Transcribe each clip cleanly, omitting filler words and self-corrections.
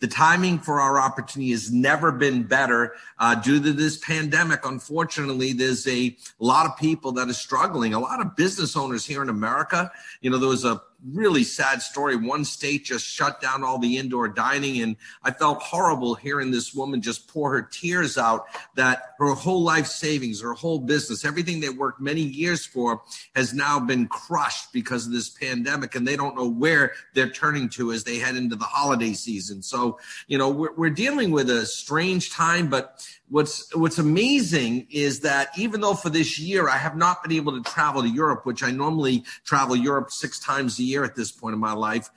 The timing for our opportunity has never been better. Due to this pandemic, unfortunately, there's a lot of people that are struggling, a lot of business owners here in America. You know, there was a really sad story. One state just shut down all the indoor dining, and I felt horrible hearing this woman just pour her tears out that her whole life savings, her whole business, everything they worked many years for has now been crushed because of this pandemic, and they don't know where they're turning to as they head into the holiday season. So, you know, we're dealing with a strange time, but what's amazing is that even though for this year I have not been able to travel to Europe, which I normally travel Europe 6 times a year at this point in my life,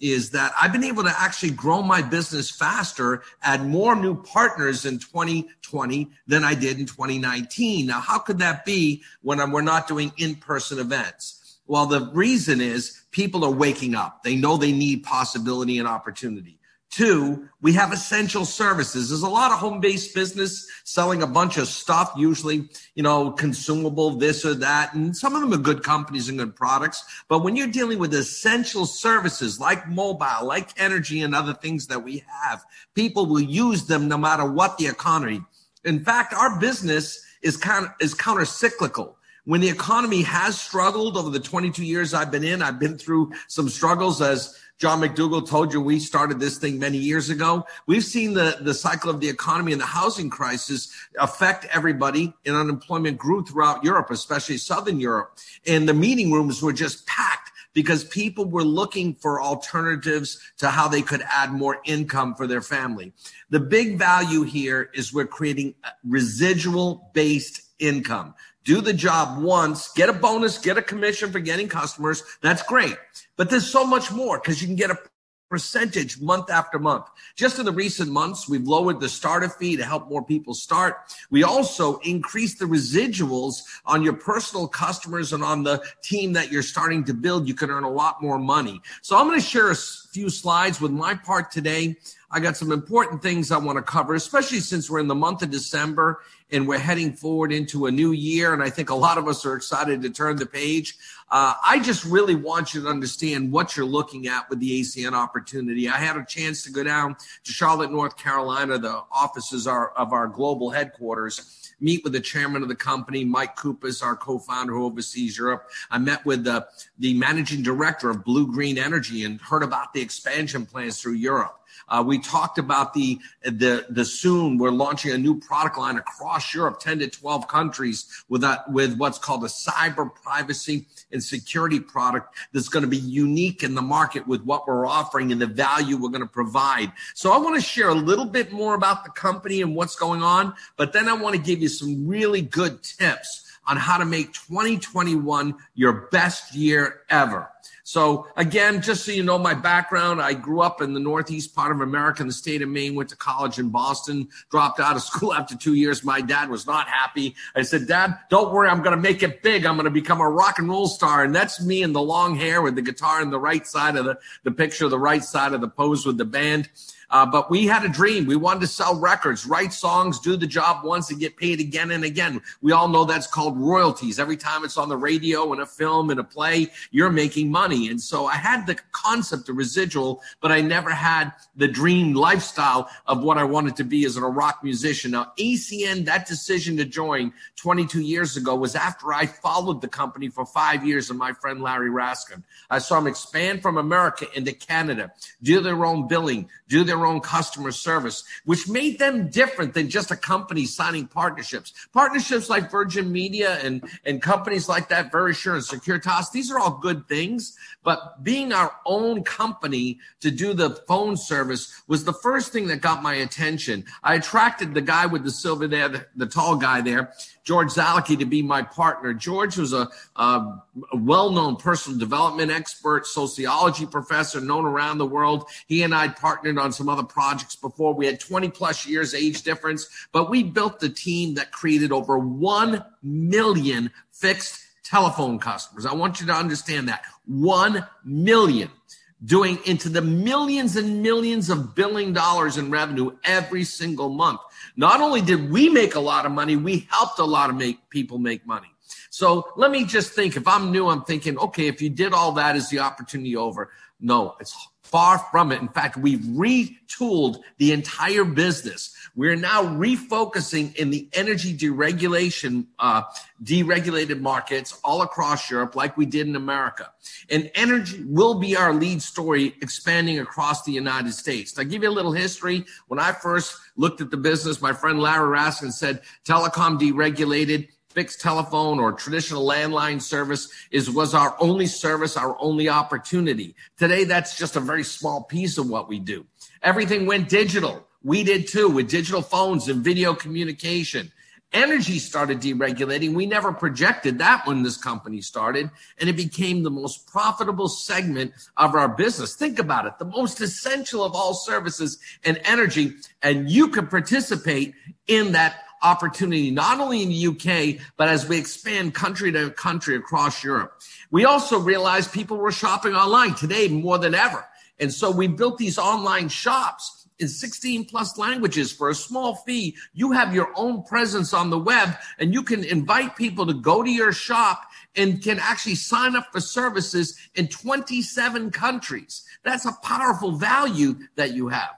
is that I've been able to actually grow my business faster, add more new partners in 2020 than I did in 2019. Now, how could that be when we're not doing in-person events? Well, the reason is people are waking up. They know they need possibility and opportunity. 2, we have essential services. There's a lot of home-based business selling a bunch of stuff, usually, you know, consumable, this or that. And some of them are good companies and good products. But when you're dealing with essential services like mobile, like energy and other things that we have, people will use them no matter what the economy. In fact, our business is counter-cyclical. When the economy has struggled over the 22 years I've been in, I've been through some struggles. As John McDougall told you, we started this thing many years ago. We've seen the cycle of the economy and the housing crisis affect everybody, and unemployment grew throughout Europe, especially Southern Europe. And the meeting rooms were just packed because people were looking for alternatives to how they could add more income for their family. The big value here is we're creating residual-based income. Do the job once, get a bonus, get a commission for getting customers. That's great. But there's so much more because you can get a percentage month after month. Just in the recent months, we've lowered the starter fee to help more people start. We also increased the residuals on your personal customers and on the team that you're starting to build. You can earn a lot more money. So I'm going to share a few slides with my part today. I got some important things I want to cover, especially since we're in the month of December and we're heading forward into a new year. And I think a lot of us are excited to turn the page. I just really want you to understand what you're looking at with the ACN opportunity. I had a chance to go down to Charlotte, North Carolina, the offices of our global headquarters, meet with the chairman of the company, Mike Kupas, our co-founder who oversees Europe. I met with the managing director of Blue Green Energy and heard about the expansion plans through Europe. We talked about the soon we're launching a new product line across Europe, 10 to 12 countries with what's called a cyber privacy and security product that's going to be unique in the market with what we're offering and the value we're going to provide. So I want to share a little bit more about the company and what's going on, but then I want to give you some really good tips on how to make 2021 your best year ever. So again, just so you know my background, I grew up in the northeast part of America in the state of Maine, went to college in Boston, dropped out of school after 2 years. My dad was not happy. I said, Dad, don't worry, I'm going to make it big. I'm going to become a rock and roll star. And that's me in the long hair with the guitar on the right side of the picture, the right side of the pose with the band. But we had a dream. We wanted to sell records, write songs, do the job once and get paid again and again. We all know that's called royalties. Every time it's on the radio and a film and a play, you're making money. And so I had the concept of residual, but I never had the dream lifestyle of what I wanted to be as a rock musician. Now, ACN, that decision to join 22 years ago was after I followed the company for 5 years and my friend Larry Raskin. I saw him expand from America into Canada, do their own billing, do their own customer service, which made them different than just a company signing partnerships. Partnerships like Virgin Media and companies like that, Verisure and Securitas, these are all good things, but being our own company to do the phone service was the first thing that got my attention. I attracted the guy with the silver there, the tall guy there, George Zalicki, to be my partner. George was a well-known personal development expert, sociology professor, known around the world. He and I partnered on some other projects before. We had 20-plus years age difference, but we built the team that created over 1 million fixed telephone customers. I want you to understand that. 1 million. Doing into the millions and millions of billing dollars in revenue every single month. Not only did we make a lot of money, we helped a lot of people make money. So let me just think, if I'm new, I'm thinking, okay, if you did all that, is the opportunity over? No, it's Far from it. In fact, we've retooled the entire business. We're now refocusing in the energy deregulated markets all across Europe like we did in America. And energy will be our lead story expanding across the United States. Now, give you a little history. When I first looked at the business, my friend Larry Raskin said, telecom deregulated, fixed telephone or traditional landline service was our only service, our only opportunity. Today, that's just a very small piece of what we do. Everything went digital. We did too, with digital phones and video communication. Energy started deregulating. We never projected that when this company started, and it became the most profitable segment of our business. Think about it, the most essential of all services and energy, and you could participate in that opportunity, not only in the UK, but as we expand country to country across Europe. We also realized people were shopping online today more than ever. And so we built these online shops in 16 plus languages for a small fee. You have your own presence on the web and you can invite people to go to your shop and can actually sign up for services in 27 countries. That's a powerful value that you have.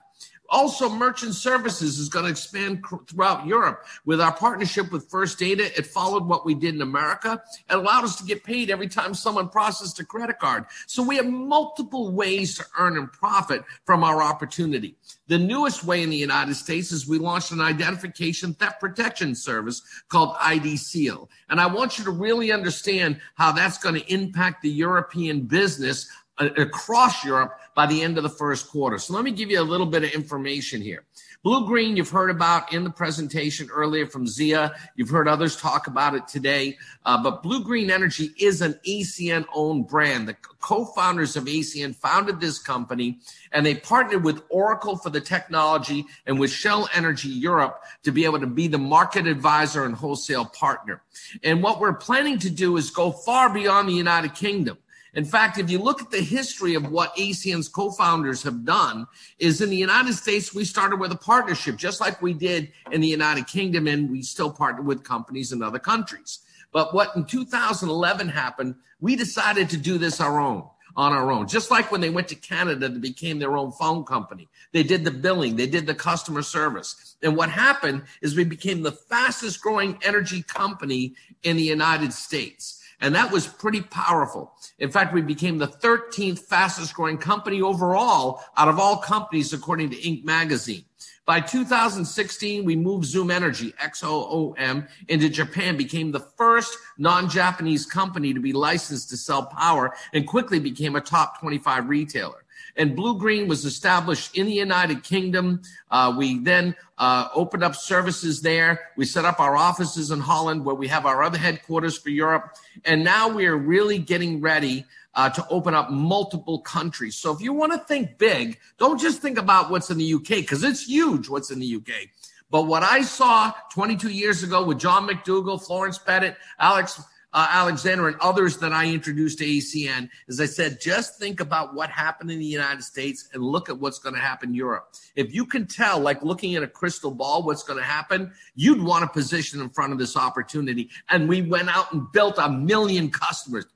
Also, merchant services is going to expand throughout Europe. With our partnership with First Data, it followed what we did in America. It allowed us to get paid every time someone processed a credit card. So we have multiple ways to earn and profit from our opportunity. The newest way in the United States is we launched an identification theft protection service called ID Seal. And I want you to really understand how that's going to impact the European business across Europe by the end of the first quarter. So let me give you a little bit of information here. Blue Green, you've heard about in the presentation earlier from Zia. You've heard others talk about it today. But Blue Green Energy is an ACN-owned brand. The co-founders of ACN founded this company, and they partnered with Oracle for the technology and with Shell Energy Europe to be able to be the market advisor and wholesale partner. And what we're planning to do is go far beyond the United Kingdom. In fact, if you look at the history of what ACN's co-founders have done, is in the United States, we started with a partnership, just like we did in the United Kingdom, and we still partner with companies in other countries. But what in 2011 happened, we decided to do this on our own, just like when they went to Canada, they became their own phone company. They did the billing, they did the customer service. And what happened is we became the fastest growing energy company in the United States. And that was pretty powerful. In fact, we became the 13th fastest growing company overall out of all companies, according to Inc. magazine. By 2016, we moved Xoom Energy, XOOM, into Japan, became the first non-Japanese company to be licensed to sell power, and quickly became a top 25 retailer. And Blue Green was established in the United Kingdom. We then opened up services there. We set up our offices in Holland where we have our other headquarters for Europe. And now we are really getting ready to open up multiple countries. So if you want to think big, don't just think about what's in the UK, because it's huge what's in the UK. But what I saw 22 years ago with John McDougall, Florence Pettit, Alexander, and others that I introduced to ACN, as I said, just think about what happened in the United States and look at what's going to happen in Europe. If you can tell, like looking at a crystal ball, what's going to happen, you'd want to position in front of this opportunity. And we went out and built 1 million customers.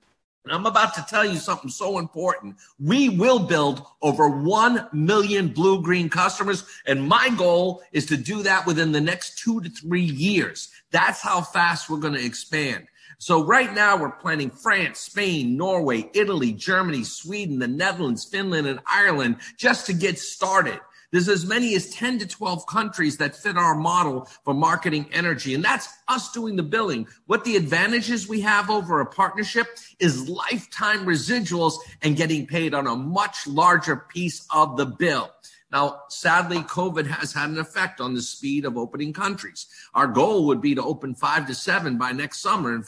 And I'm about to tell you something so important. We will build over 1 million blue-green customers, and my goal is to do that within the next 2 to 3 years. That's how fast we're going to expand. So right now we're planning France, Spain, Norway, Italy, Germany, Sweden, the Netherlands, Finland, and Ireland just to get started. There's as many as 10 to 12 countries that fit our model for marketing energy, and that's us doing the billing. What the advantages we have over a partnership is lifetime residuals and getting paid on a much larger piece of the bill. Now, sadly, COVID has had an effect on the speed of opening countries. Our goal would be to open 5 to 7 by next summer.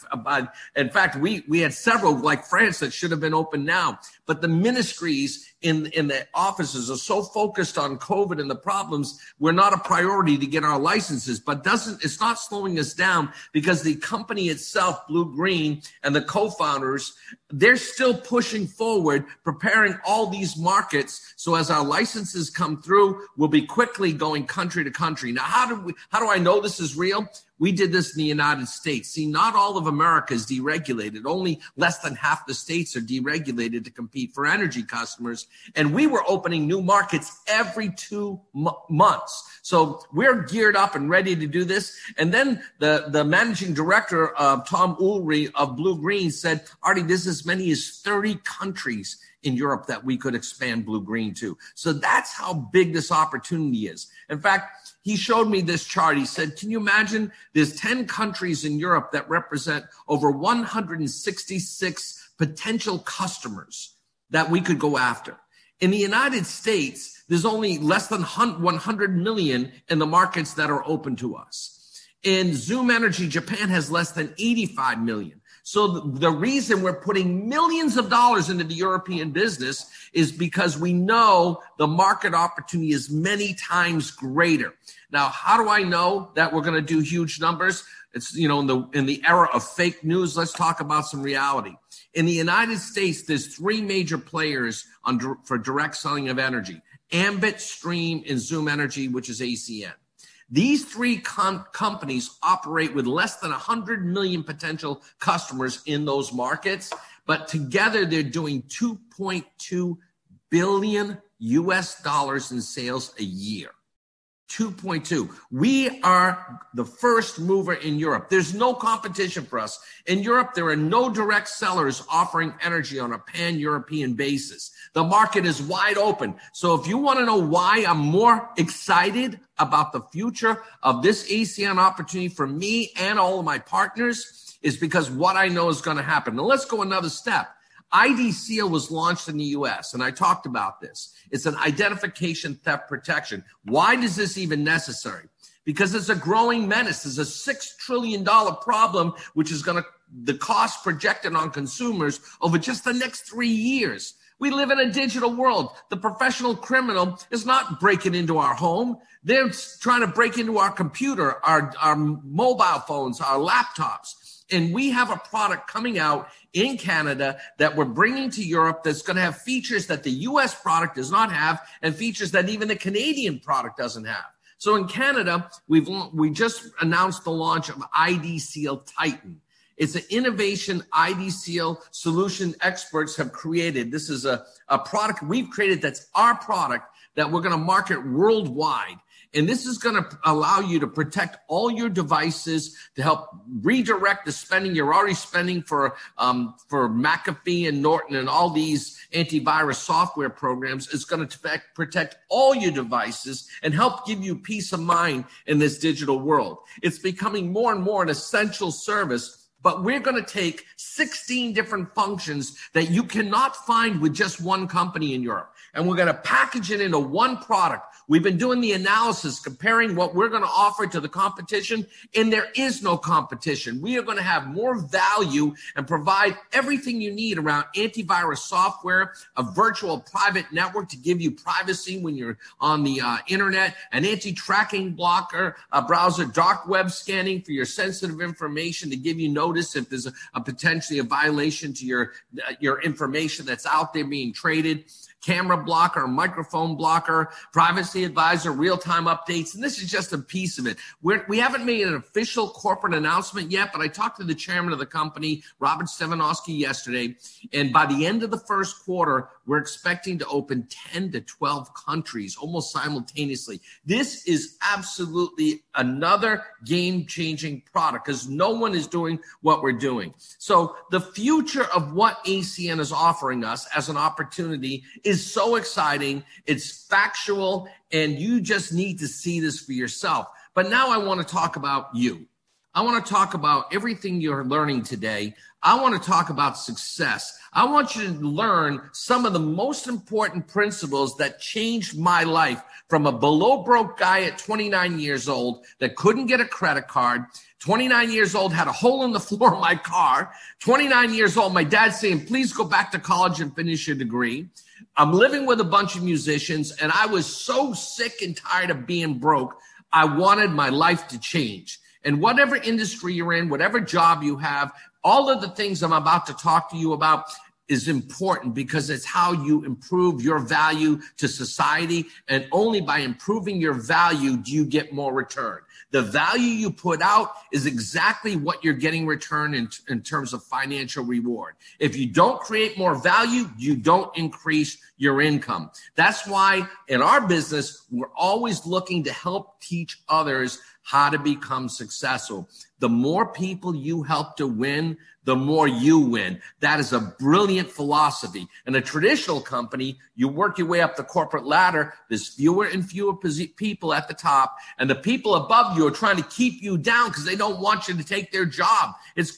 In fact, we had several like France that should have been open now. But the ministries in the offices are so focused on COVID and the problems, we're not a priority to get our licenses. But it's not slowing us down because the company itself, Blue Green, and the co-founders, they're still pushing forward, preparing all these markets. So as our licenses come through, we'll be quickly going country to country. Now, how do I know this is real? We did this in the United States. See, not all of America is deregulated. Only less than half the states are deregulated to compete for energy customers. And we were opening new markets every 2 months. So we're geared up and ready to do this. And then the managing director, Tom Ulri of Blue Green, said, Artie, there's as many as 30 countries in Europe that we could expand Blue Green to. So that's how big this opportunity is. In fact, he showed me this chart. He said, can you imagine? There's 10 countries in Europe that represent over 166 potential customers that we could go after. In the United States, there's only less than 100 million in the markets that are open to us. In Xoom Energy, Japan has less than 85 million. So the reason we're putting millions of dollars into the European business is because we know the market opportunity is many times greater. Now, how do I know that we're going to do huge numbers? It's, you know, in the era of fake news, let's talk about some reality. In the United States, there's three major players for direct selling of energy: Ambit, Stream, and Xoom Energy, which is ACN. These three companies operate with less than 100 million potential customers in those markets, but together they're doing $2.2 billion in sales a year. 2.2. We are the first mover in Europe. There's no competition for us. In Europe, there are no direct sellers offering energy on a pan-European basis. The market is wide open. So if you want to know why I'm more excited about the future of this ACN opportunity for me and all of my partners, is because what I know is going to happen. Now let's go another step. ID Seal was launched in the U.S., and I talked about this. It's an identification theft protection. Why is this even necessary? Because it's a growing menace. It's a $6 trillion problem, which is going to the cost projected on consumers over just the next 3 years. We live in a digital world. The professional criminal is not breaking into our home. They're trying to break into our computer, our mobile phones, our laptops. And we have a product coming out in Canada that we're bringing to Europe that's going to have features that the U.S. product does not have, and features that even the Canadian product doesn't have. So in Canada, we just announced the launch of ID Seal Titan. It's an innovation ID Seal solution experts have created. This is a product we've created that's our product that we're going to market worldwide. And this is going to allow you to protect all your devices, to help redirect the spending you're already spending for McAfee and Norton and all these antivirus software programs. It's going to protect all your devices and help give you peace of mind in this digital world. It's becoming more and more an essential service. But we're going to take 16 different functions that you cannot find with just one company in Europe. And we're going to package it into one product. We've been doing the analysis, comparing what we're going to offer to the competition, and there is no competition. We are going to have more value and provide everything you need around antivirus software, a virtual private network to give you privacy when you're on the internet, an anti-tracking blocker, a browser dark web scanning for your sensitive information to give you notice if there's a potentially a violation to your information that's out there being traded, camera blocker, microphone blocker, privacy advisor, real-time updates. And this is just a piece of it. We haven't made an official corporate announcement yet, but I talked to the chairman of the company, Robert Stefanowski, yesterday. And by the end of the first quarter, we're expecting to open 10 to 12 countries almost simultaneously. This is absolutely another game-changing product because no one is doing what we're doing. So the future of what ACN is offering us as an opportunity is so exciting. It's factual, and you just need to see this for yourself. But now I want to talk about you. I want to talk about everything you're learning today. I want to talk about success. I want you to learn some of the most important principles that changed my life from a below broke guy at 29 years old that couldn't get a credit card. 29 years old, had a hole in the floor of my car. 29 years old, my dad saying, please go back to college and finish your degree. I'm living with a bunch of musicians, and I was so sick and tired of being broke. I wanted my life to change. And whatever industry you're in, whatever job you have, all of the things I'm about to talk to you about is important because it's how you improve your value to society. And only by improving your value do you get more return. The value you put out is exactly what you're getting return in terms of financial reward. If you don't create more value, you don't increase your income. That's why in our business, we're always looking to help teach others how to become successful. The more people you help to win, the more you win. That is a brilliant philosophy. In a traditional company, you work your way up the corporate ladder. There's fewer and fewer people at the top, and the people above you are trying to keep you down because they don't want you to take their job. It's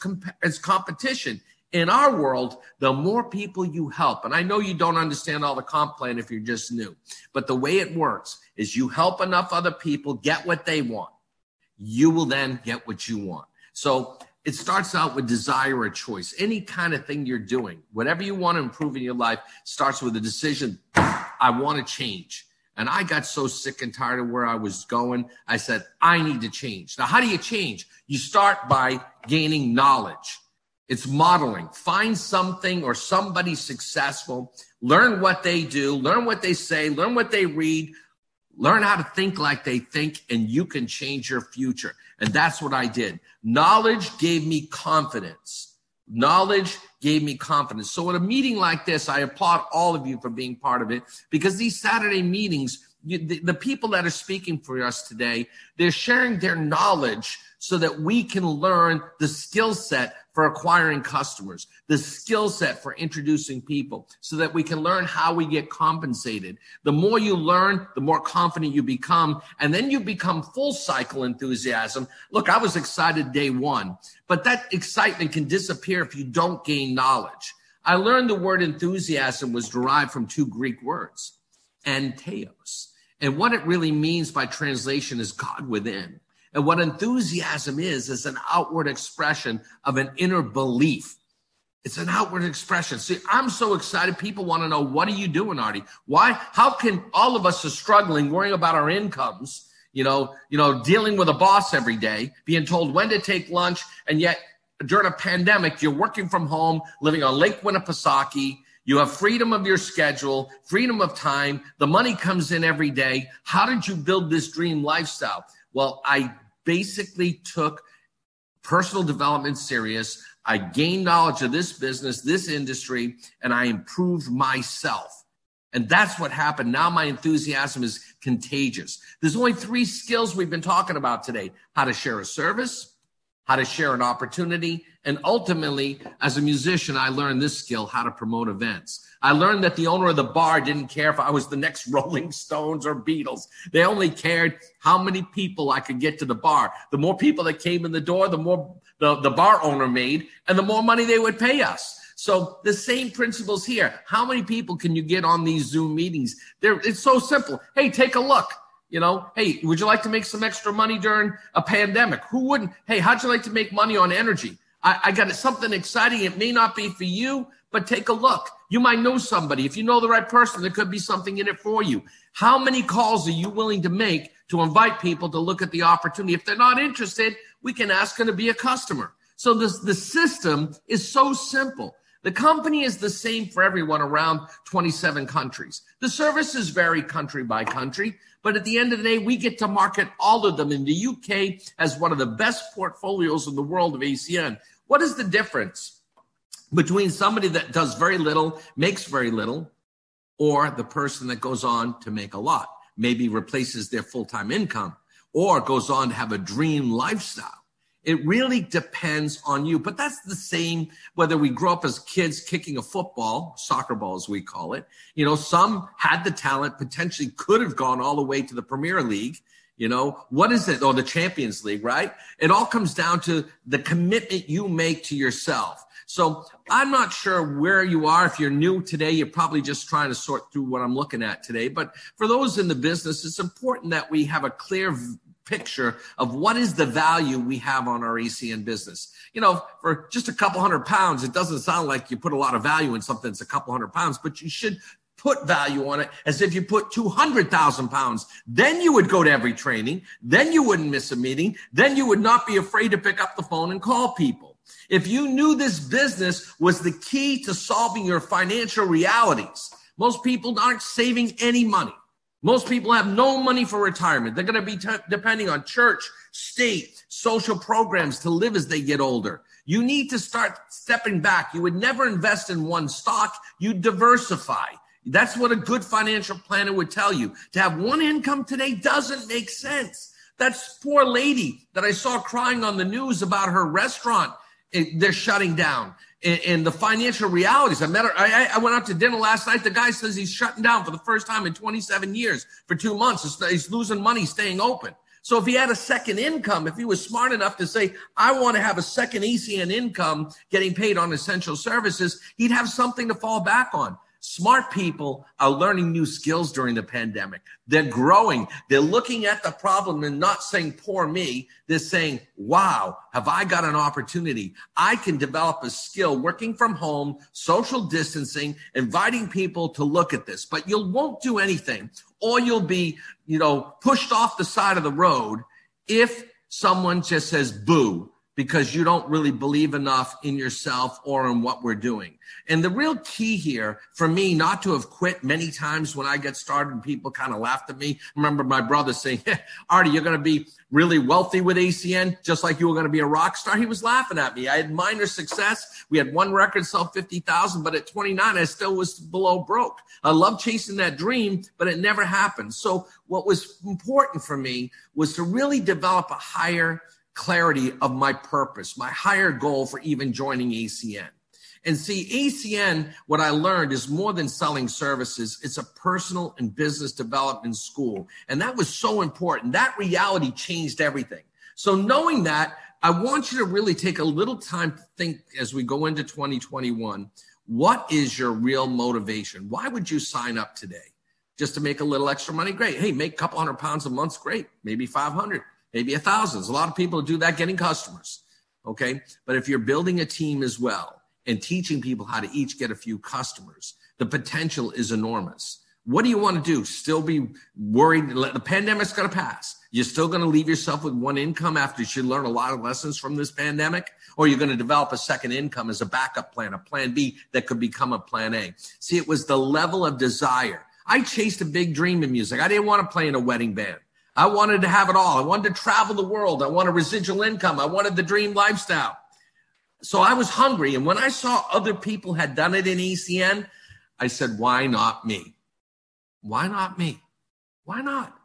competition. In our world, the more people you help, and I know you don't understand all the comp plan if you're just new, but the way it works is you help enough other people get what they want. You will then get what you want. So it starts out with desire or choice. Any kind of thing you're doing, whatever you want to improve in your life, starts with a decision. I want to change. And I got so sick and tired of where I was going. I said, I need to change. Now, how do you change? You start by gaining knowledge. It's modeling. Find something or somebody successful. Learn what they do. Learn what they say. Learn what they read. Learn how to think like they think, and you can change your future. And that's what I did. Knowledge gave me confidence. Knowledge gave me confidence. So at a meeting like this, I applaud all of you for being part of it, because these Saturday meetings, the people that are speaking for us today, they're sharing their knowledge so that we can learn the skill set for acquiring customers, the skill set for introducing people, so that we can learn how we get compensated. The more you learn, the more confident you become, and then you become full cycle enthusiasm. Look, I was excited day one, but that excitement can disappear if you don't gain knowledge. I learned the word enthusiasm was derived from two Greek words, antheos. And what it really means by translation is God within. And what enthusiasm is an outward expression of an inner belief. It's an outward expression. See, I'm so excited. People want to know, what are you doing, Artie? Why? How can all of us are struggling, worrying about our incomes, dealing with a boss every day, being told when to take lunch, and yet during a pandemic, you're working from home, living on Lake Winnipesaukee. You have freedom of your schedule, freedom of time. The money comes in every day. How did you build this dream lifestyle? Well, I basically took personal development serious. I gained knowledge of this business, this industry, and I improved myself. And that's what happened. Now my enthusiasm is contagious. There's only three skills we've been talking about today: how to share a service, how to share an opportunity, and ultimately, as a musician, I learned this skill, how to promote events. I learned that the owner of the bar didn't care if I was the next Rolling Stones or Beatles. They only cared how many people I could get to the bar. The more people that came in the door, the more the bar owner made, and the more money they would pay us. So the same principles here. How many people can you get on these Zoom meetings? It's so simple. Hey, take a look. Hey, would you like to make some extra money during a pandemic? Who wouldn't? Hey, how'd you like to make money on energy? I got something exciting. It may not be for you, but take a look. You might know somebody. If you know the right person, there could be something in it for you. How many calls are you willing to make to invite people to look at the opportunity? If they're not interested, we can ask them to be a customer. So the system is so simple. The company is the same for everyone around 27 countries. The services vary country by country, but at the end of the day, we get to market all of them. In the UK has one of the best portfolios in the world of ACN. What is the difference between somebody that does very little, makes very little, or the person that goes on to make a lot, maybe replaces their full-time income, or goes on to have a dream lifestyle? It really depends on you, but that's the same whether we grow up as kids kicking a football, soccer ball as we call it. Some had the talent, potentially could have gone all the way to the Premier League. What is it? Or the Champions League, right? It all comes down to the commitment you make to yourself. So I'm not sure where you are. If you're new today, you're probably just trying to sort through what I'm looking at today. But for those in the business, it's important that we have a clear picture of what is the value we have on our ACN business. For just a couple £100, it doesn't sound like you put a lot of value in something that's a couple £100, but you should put value on it as if you put 200,000 pounds. Then you would go to every training. Then you wouldn't miss a meeting. Then you would not be afraid to pick up the phone and call people. If you knew this business was the key to solving your financial realities, most people aren't saving any money. Most people have no money for retirement. They're going to be depending on church, state, social programs to live as they get older. You need to start stepping back. You would never invest in one stock. You diversify. That's what a good financial planner would tell you. To have one income today doesn't make sense. That poor lady that I saw crying on the news about her restaurant, they're shutting down. And the financial realities. I met her. I went out to dinner last night. The guy says he's shutting down for the first time in 27 years for 2 months. He's losing money staying open. So if he had a second income, if he was smart enough to say, I want to have a second ACN income getting paid on essential services, he'd have something to fall back on. Smart people are learning new skills during the pandemic. They're growing. They're looking at the problem and not saying, poor me. They're saying, wow, have I got an opportunity? I can develop a skill working from home, social distancing, inviting people to look at this. But you won't do anything, or you'll be, pushed off the side of the road if someone just says boo, because you don't really believe enough in yourself or in what we're doing. And the real key here for me not to have quit many times when I got started, people kind of laughed at me. I remember my brother saying, hey, Artie, you're going to be really wealthy with ACN, just like you were going to be a rock star. He was laughing at me. I had minor success. We had one record sell 50,000, but at 29, I still was below broke. I love chasing that dream, but it never happened. So what was important for me was to really develop a higher clarity of my purpose, my higher goal for even joining ACN. And see, ACN, what I learned is more than selling services. It's a personal and business development school. And that was so important. That reality changed everything. So knowing that, I want you to really take a little time to think as we go into 2021, what is your real motivation? Why would you sign up today? Just to make a little extra money? Great. Hey, make a couple $100 a month? Great. Maybe 500. Maybe 1,000. A lot of people do that getting customers, okay? But if you're building a team as well and teaching people how to each get a few customers, the potential is enormous. What do you want to do? Still be worried? The pandemic's going to pass. You're still going to leave yourself with one income after you learn a lot of lessons from this pandemic? Or you're going to develop a second income as a backup plan, a plan B that could become a plan A? See, it was the level of desire. I chased a big dream in music. I didn't want to play in a wedding band. I wanted to have it all. I wanted to travel the world. I wanted residual income. I wanted the dream lifestyle. So I was hungry. And when I saw other people had done it in ACN, I said, why not me? Why not me? Why not?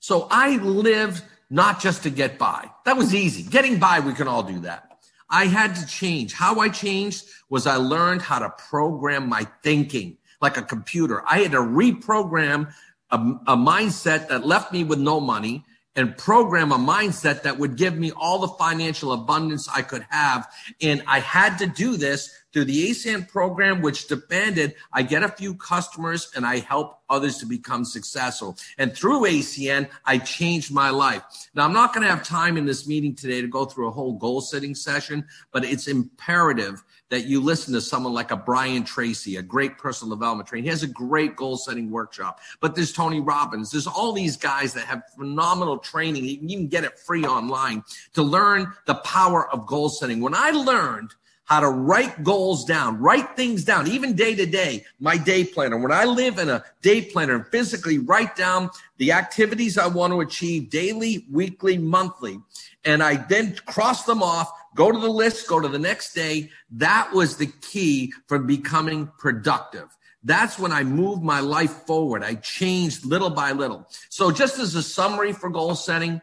So I lived not just to get by. That was easy. Getting by, we can all do that. I had to change. How I changed was I learned how to program my thinking like a computer. I had to reprogram a mindset that left me with no money and program a mindset that would give me all the financial abundance I could have. And I had to do this through the ACN program, which demanded I get a few customers and I help others to become successful. And through ACN, I changed my life. Now, I'm not going to have time in this meeting today to go through a whole goal setting session, but it's imperative that you listen to someone like a Brian Tracy, a great personal development trainer. He has a great goal-setting workshop. But there's Tony Robbins. There's all these guys that have phenomenal training. You can even get it free online to learn the power of goal-setting. When I learned how to write goals down, write things down, even day-to-day, my day planner. When I live in a day planner and physically write down the activities I want to achieve daily, weekly, monthly, and I then cross them off, go to the list, go to the next day. That was the key for becoming productive. That's when I moved my life forward. I changed little by little. So just as a summary for goal setting,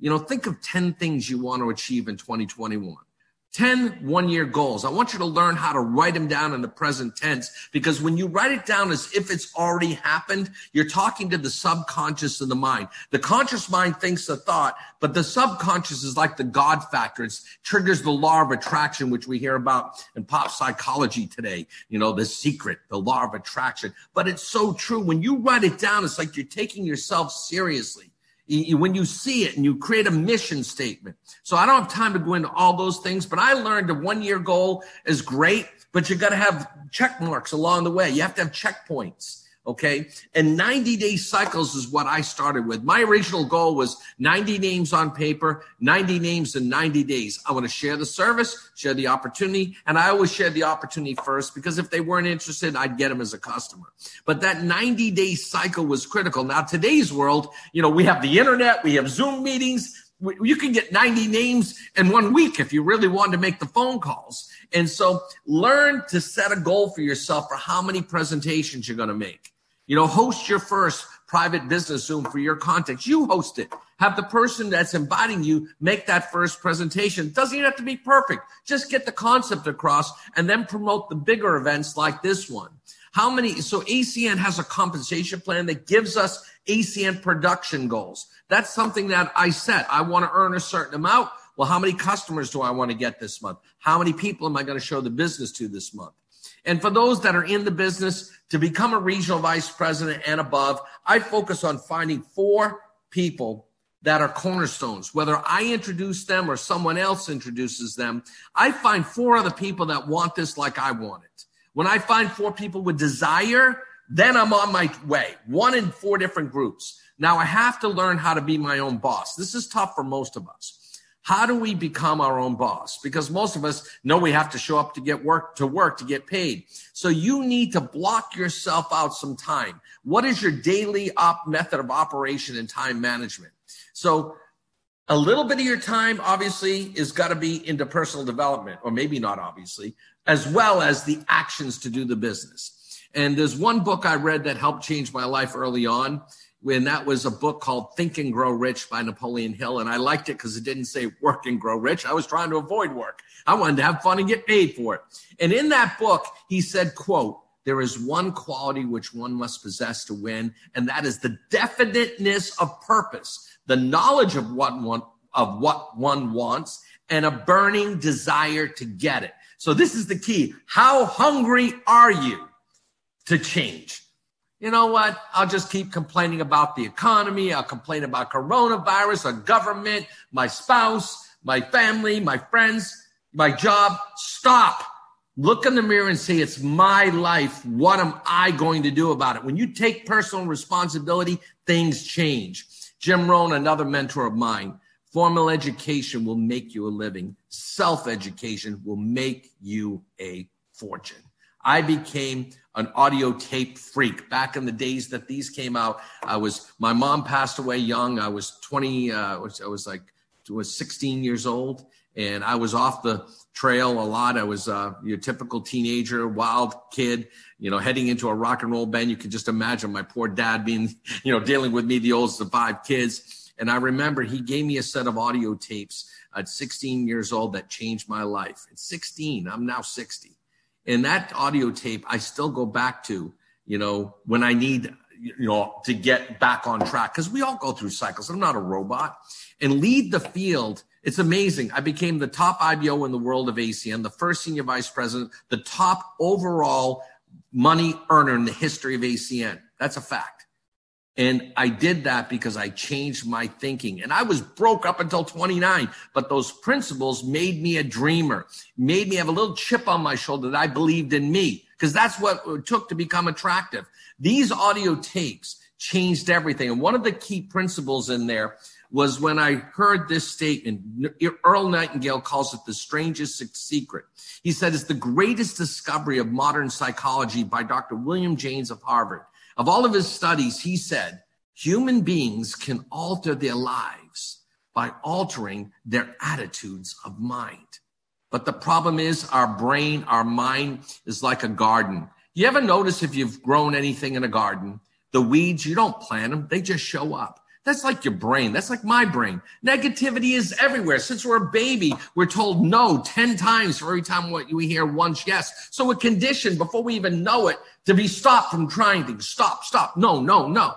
think of 10 things you want to achieve in 2021. 10 one-year goals. I want you to learn how to write them down in the present tense, because when you write it down as if it's already happened, you're talking to the subconscious of the mind. The conscious mind thinks a thought, but the subconscious is like the God factor. It triggers the law of attraction, which we hear about in pop psychology today. The secret, the law of attraction. But it's so true. When you write it down, it's like you're taking yourself seriously. When you see it and you create a mission statement. So I don't have time to go into all those things, but I learned a one-year goal is great, but you got to have check marks along the way. You have to have checkpoints. Okay. And 90-day cycles is what I started with. My original goal was 90 names on paper, 90 names in 90 days. I want to share the service, share the opportunity. And I always share the opportunity first, because if they weren't interested, I'd get them as a customer. But that 90-day cycle was critical. Now, today's world, you know, we have the internet, we have Zoom meetings. You can get 90 names in 1 week if you really wanted to make the phone calls. And so learn to set a goal for yourself for how many presentations you're going to make. You know, host your first private business Zoom for your contacts. You host it. Have the person that's inviting you make that first presentation. Doesn't even have to be perfect. Just get the concept across and then promote the bigger events like this one. How many? So ACN has a compensation plan that gives us ACN production goals. That's something that I set. I want to earn a certain amount. Well, how many customers do I want to get this month? How many people am I going to show the business to this month? And for those that are in the business, to become a regional vice president and above, I focus on finding 4 people that are cornerstones. Whether I introduce them or someone else introduces them, I find 4 other people that want this like I want it. When I find 4 people with desire, then I'm on my way. 1 in 4 different groups. Now I have to learn how to be my own boss. This is tough for most of us. How do we become our own boss? Because most of us know we have to show up to get work to get paid. So you need to block yourself out some time. What is your daily method of operation and time management? So a little bit of your time obviously is got to be into personal development, or maybe not obviously, as well as the actions to do the business. And there's one book I read that helped change my life early on, and that was a book called Think and Grow Rich by Napoleon Hill. And I liked it because it didn't say work and grow rich. I was trying to avoid work. I wanted to have fun and get paid for it. And in that book, he said, quote, "There is one quality which one must possess to win, and that is the definiteness of purpose, the knowledge of what one wants, and a burning desire to get it." So this is the key. How hungry are you to change? You know what? I'll just keep complaining about the economy. I'll complain about coronavirus, our government, my spouse, my family, my friends, my job. Stop. Look in the mirror and say, it's my life. What am I going to do about it? When you take personal responsibility, things change. Jim Rohn, another mentor of mine, formal education will make you a living. Self-education will make you a fortune. I became an audio tape freak. Back in the days that these came out, my mom passed away young. I was 16 years old, and I was off the trail a lot. I was your typical teenager, wild kid, you know, heading into a rock and roll band. You can just imagine my poor dad being, you know, dealing with me, the oldest of 5 kids. And I remember he gave me a set of audio tapes at 16 years old that changed my life. At 16, I'm now 60. And that audio tape, I still go back to, you know, when I need, you know, to get back on track, because we all go through cycles. I'm not a robot. And lead the field. It's amazing. I became the top IBO in the world of ACN, the first senior vice president, the top overall money earner in the history of ACN. That's a fact. And I did that because I changed my thinking. And I was broke up until 29, but those principles made me a dreamer, made me have a little chip on my shoulder that I believed in me, because that's what it took to become attractive. These audio tapes changed everything. And one of the key principles in there was when I heard this statement. Earl Nightingale calls it the strangest secret. He said it's the greatest discovery of modern psychology by Dr. William James of Harvard. Of all of his studies, he said, human beings can alter their lives by altering their attitudes of mind. But the problem is our brain, our mind is like a garden. You ever notice if you've grown anything in a garden, the weeds, you don't plant them, they just show up. That's like your brain. That's like my brain. Negativity is everywhere. Since we're a baby, we're told no 10 times for every time we hear once yes. So we're conditioned before we even know it to be stopped from trying things. Stop. No.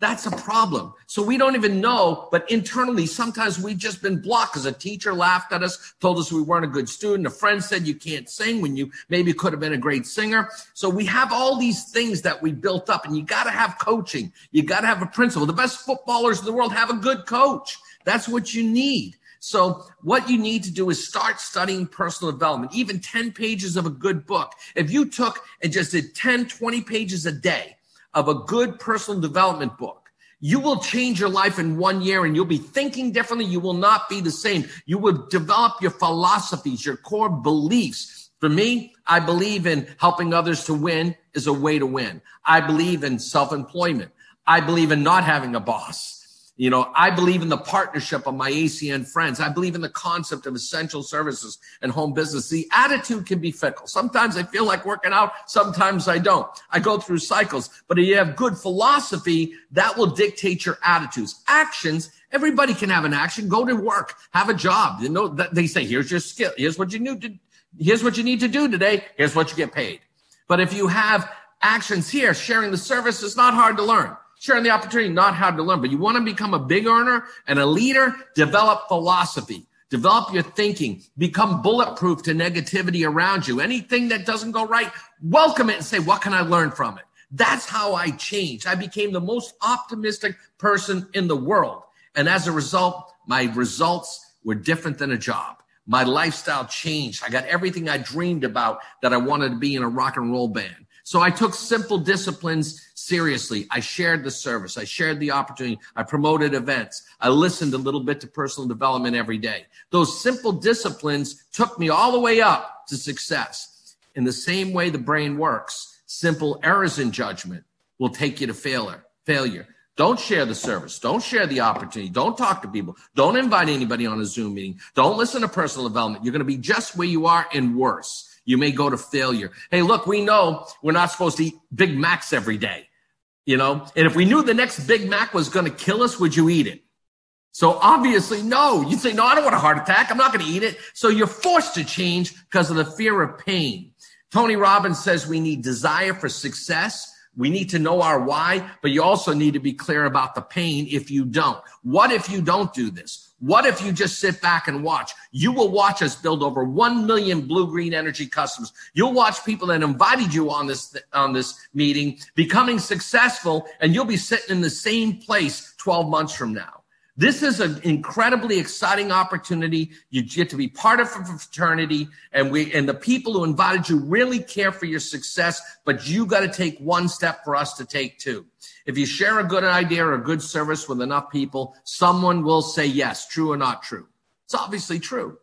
That's a problem. So we don't even know, but internally, sometimes we've just been blocked because a teacher laughed at us, told us we weren't a good student. A friend said you can't sing when you maybe could have been a great singer. So we have all these things that we built up, and you got to have coaching. You got to have a principal. The best footballers in the world have a good coach. That's what you need. So what you need to do is start studying personal development, even 10 pages of a good book. If you took and just did 10, 20 pages a day of a good personal development book, you will change your life in 1 year and you'll be thinking differently. You will not be the same. You will develop your philosophies, your core beliefs. For me, I believe in helping others to win is a way to win. I believe in self-employment. I believe in not having a boss. You know, I believe in the partnership of my ACN friends. I believe in the concept of essential services and home business. The attitude can be fickle. Sometimes I feel like working out. Sometimes I don't. I go through cycles. But if you have good philosophy, that will dictate your attitudes. Actions, everybody can have an action. Go to work. Have a job. You know, they say, here's your skill. Here's what you need to, do today. Here's what you get paid. But if you have actions here, sharing the service is not hard to learn. Sharing the opportunity, not hard to learn. But you want to become a big earner and a leader, develop philosophy, develop your thinking, become bulletproof to negativity around you. Anything that doesn't go right, welcome it and say, what can I learn from it? That's how I changed. I became the most optimistic person in the world. And as a result, my results were different than a job. My lifestyle changed. I got everything I dreamed about that I wanted to be in a rock and roll band. So I took simple disciplines seriously. I shared the service. I shared the opportunity. I promoted events. I listened a little bit to personal development every day. Those simple disciplines took me all the way up to success. In the same way the brain works, simple errors in judgment will take you to failure. Don't share the service. Don't share the opportunity. Don't talk to people. Don't invite anybody on a Zoom meeting. Don't listen to personal development. You're going to be just where you are and worse. You may go to failure. Hey, look, we know we're not supposed to eat Big Macs every day, you know? And if we knew the next Big Mac was going to kill us, would you eat it? So obviously, no. You'd say, no, I don't want a heart attack. I'm not going to eat it. So you're forced to change because of the fear of pain. Tony Robbins says we need desire for success. We need to know our why, but you also need to be clear about the pain if you don't. What if you don't do this? What if you just sit back and watch? You will watch us build over 1 million Blue Green Energy customers. You'll watch people that invited you on this meeting becoming successful, and you'll be sitting in the same place 12 months from now. This is an incredibly exciting opportunity. You get to be part of a fraternity, and the people who invited you really care for your success, but you got to take one step for us to take two. If you share a good idea or a good service with enough people, someone will say yes, true or not true. It's obviously true.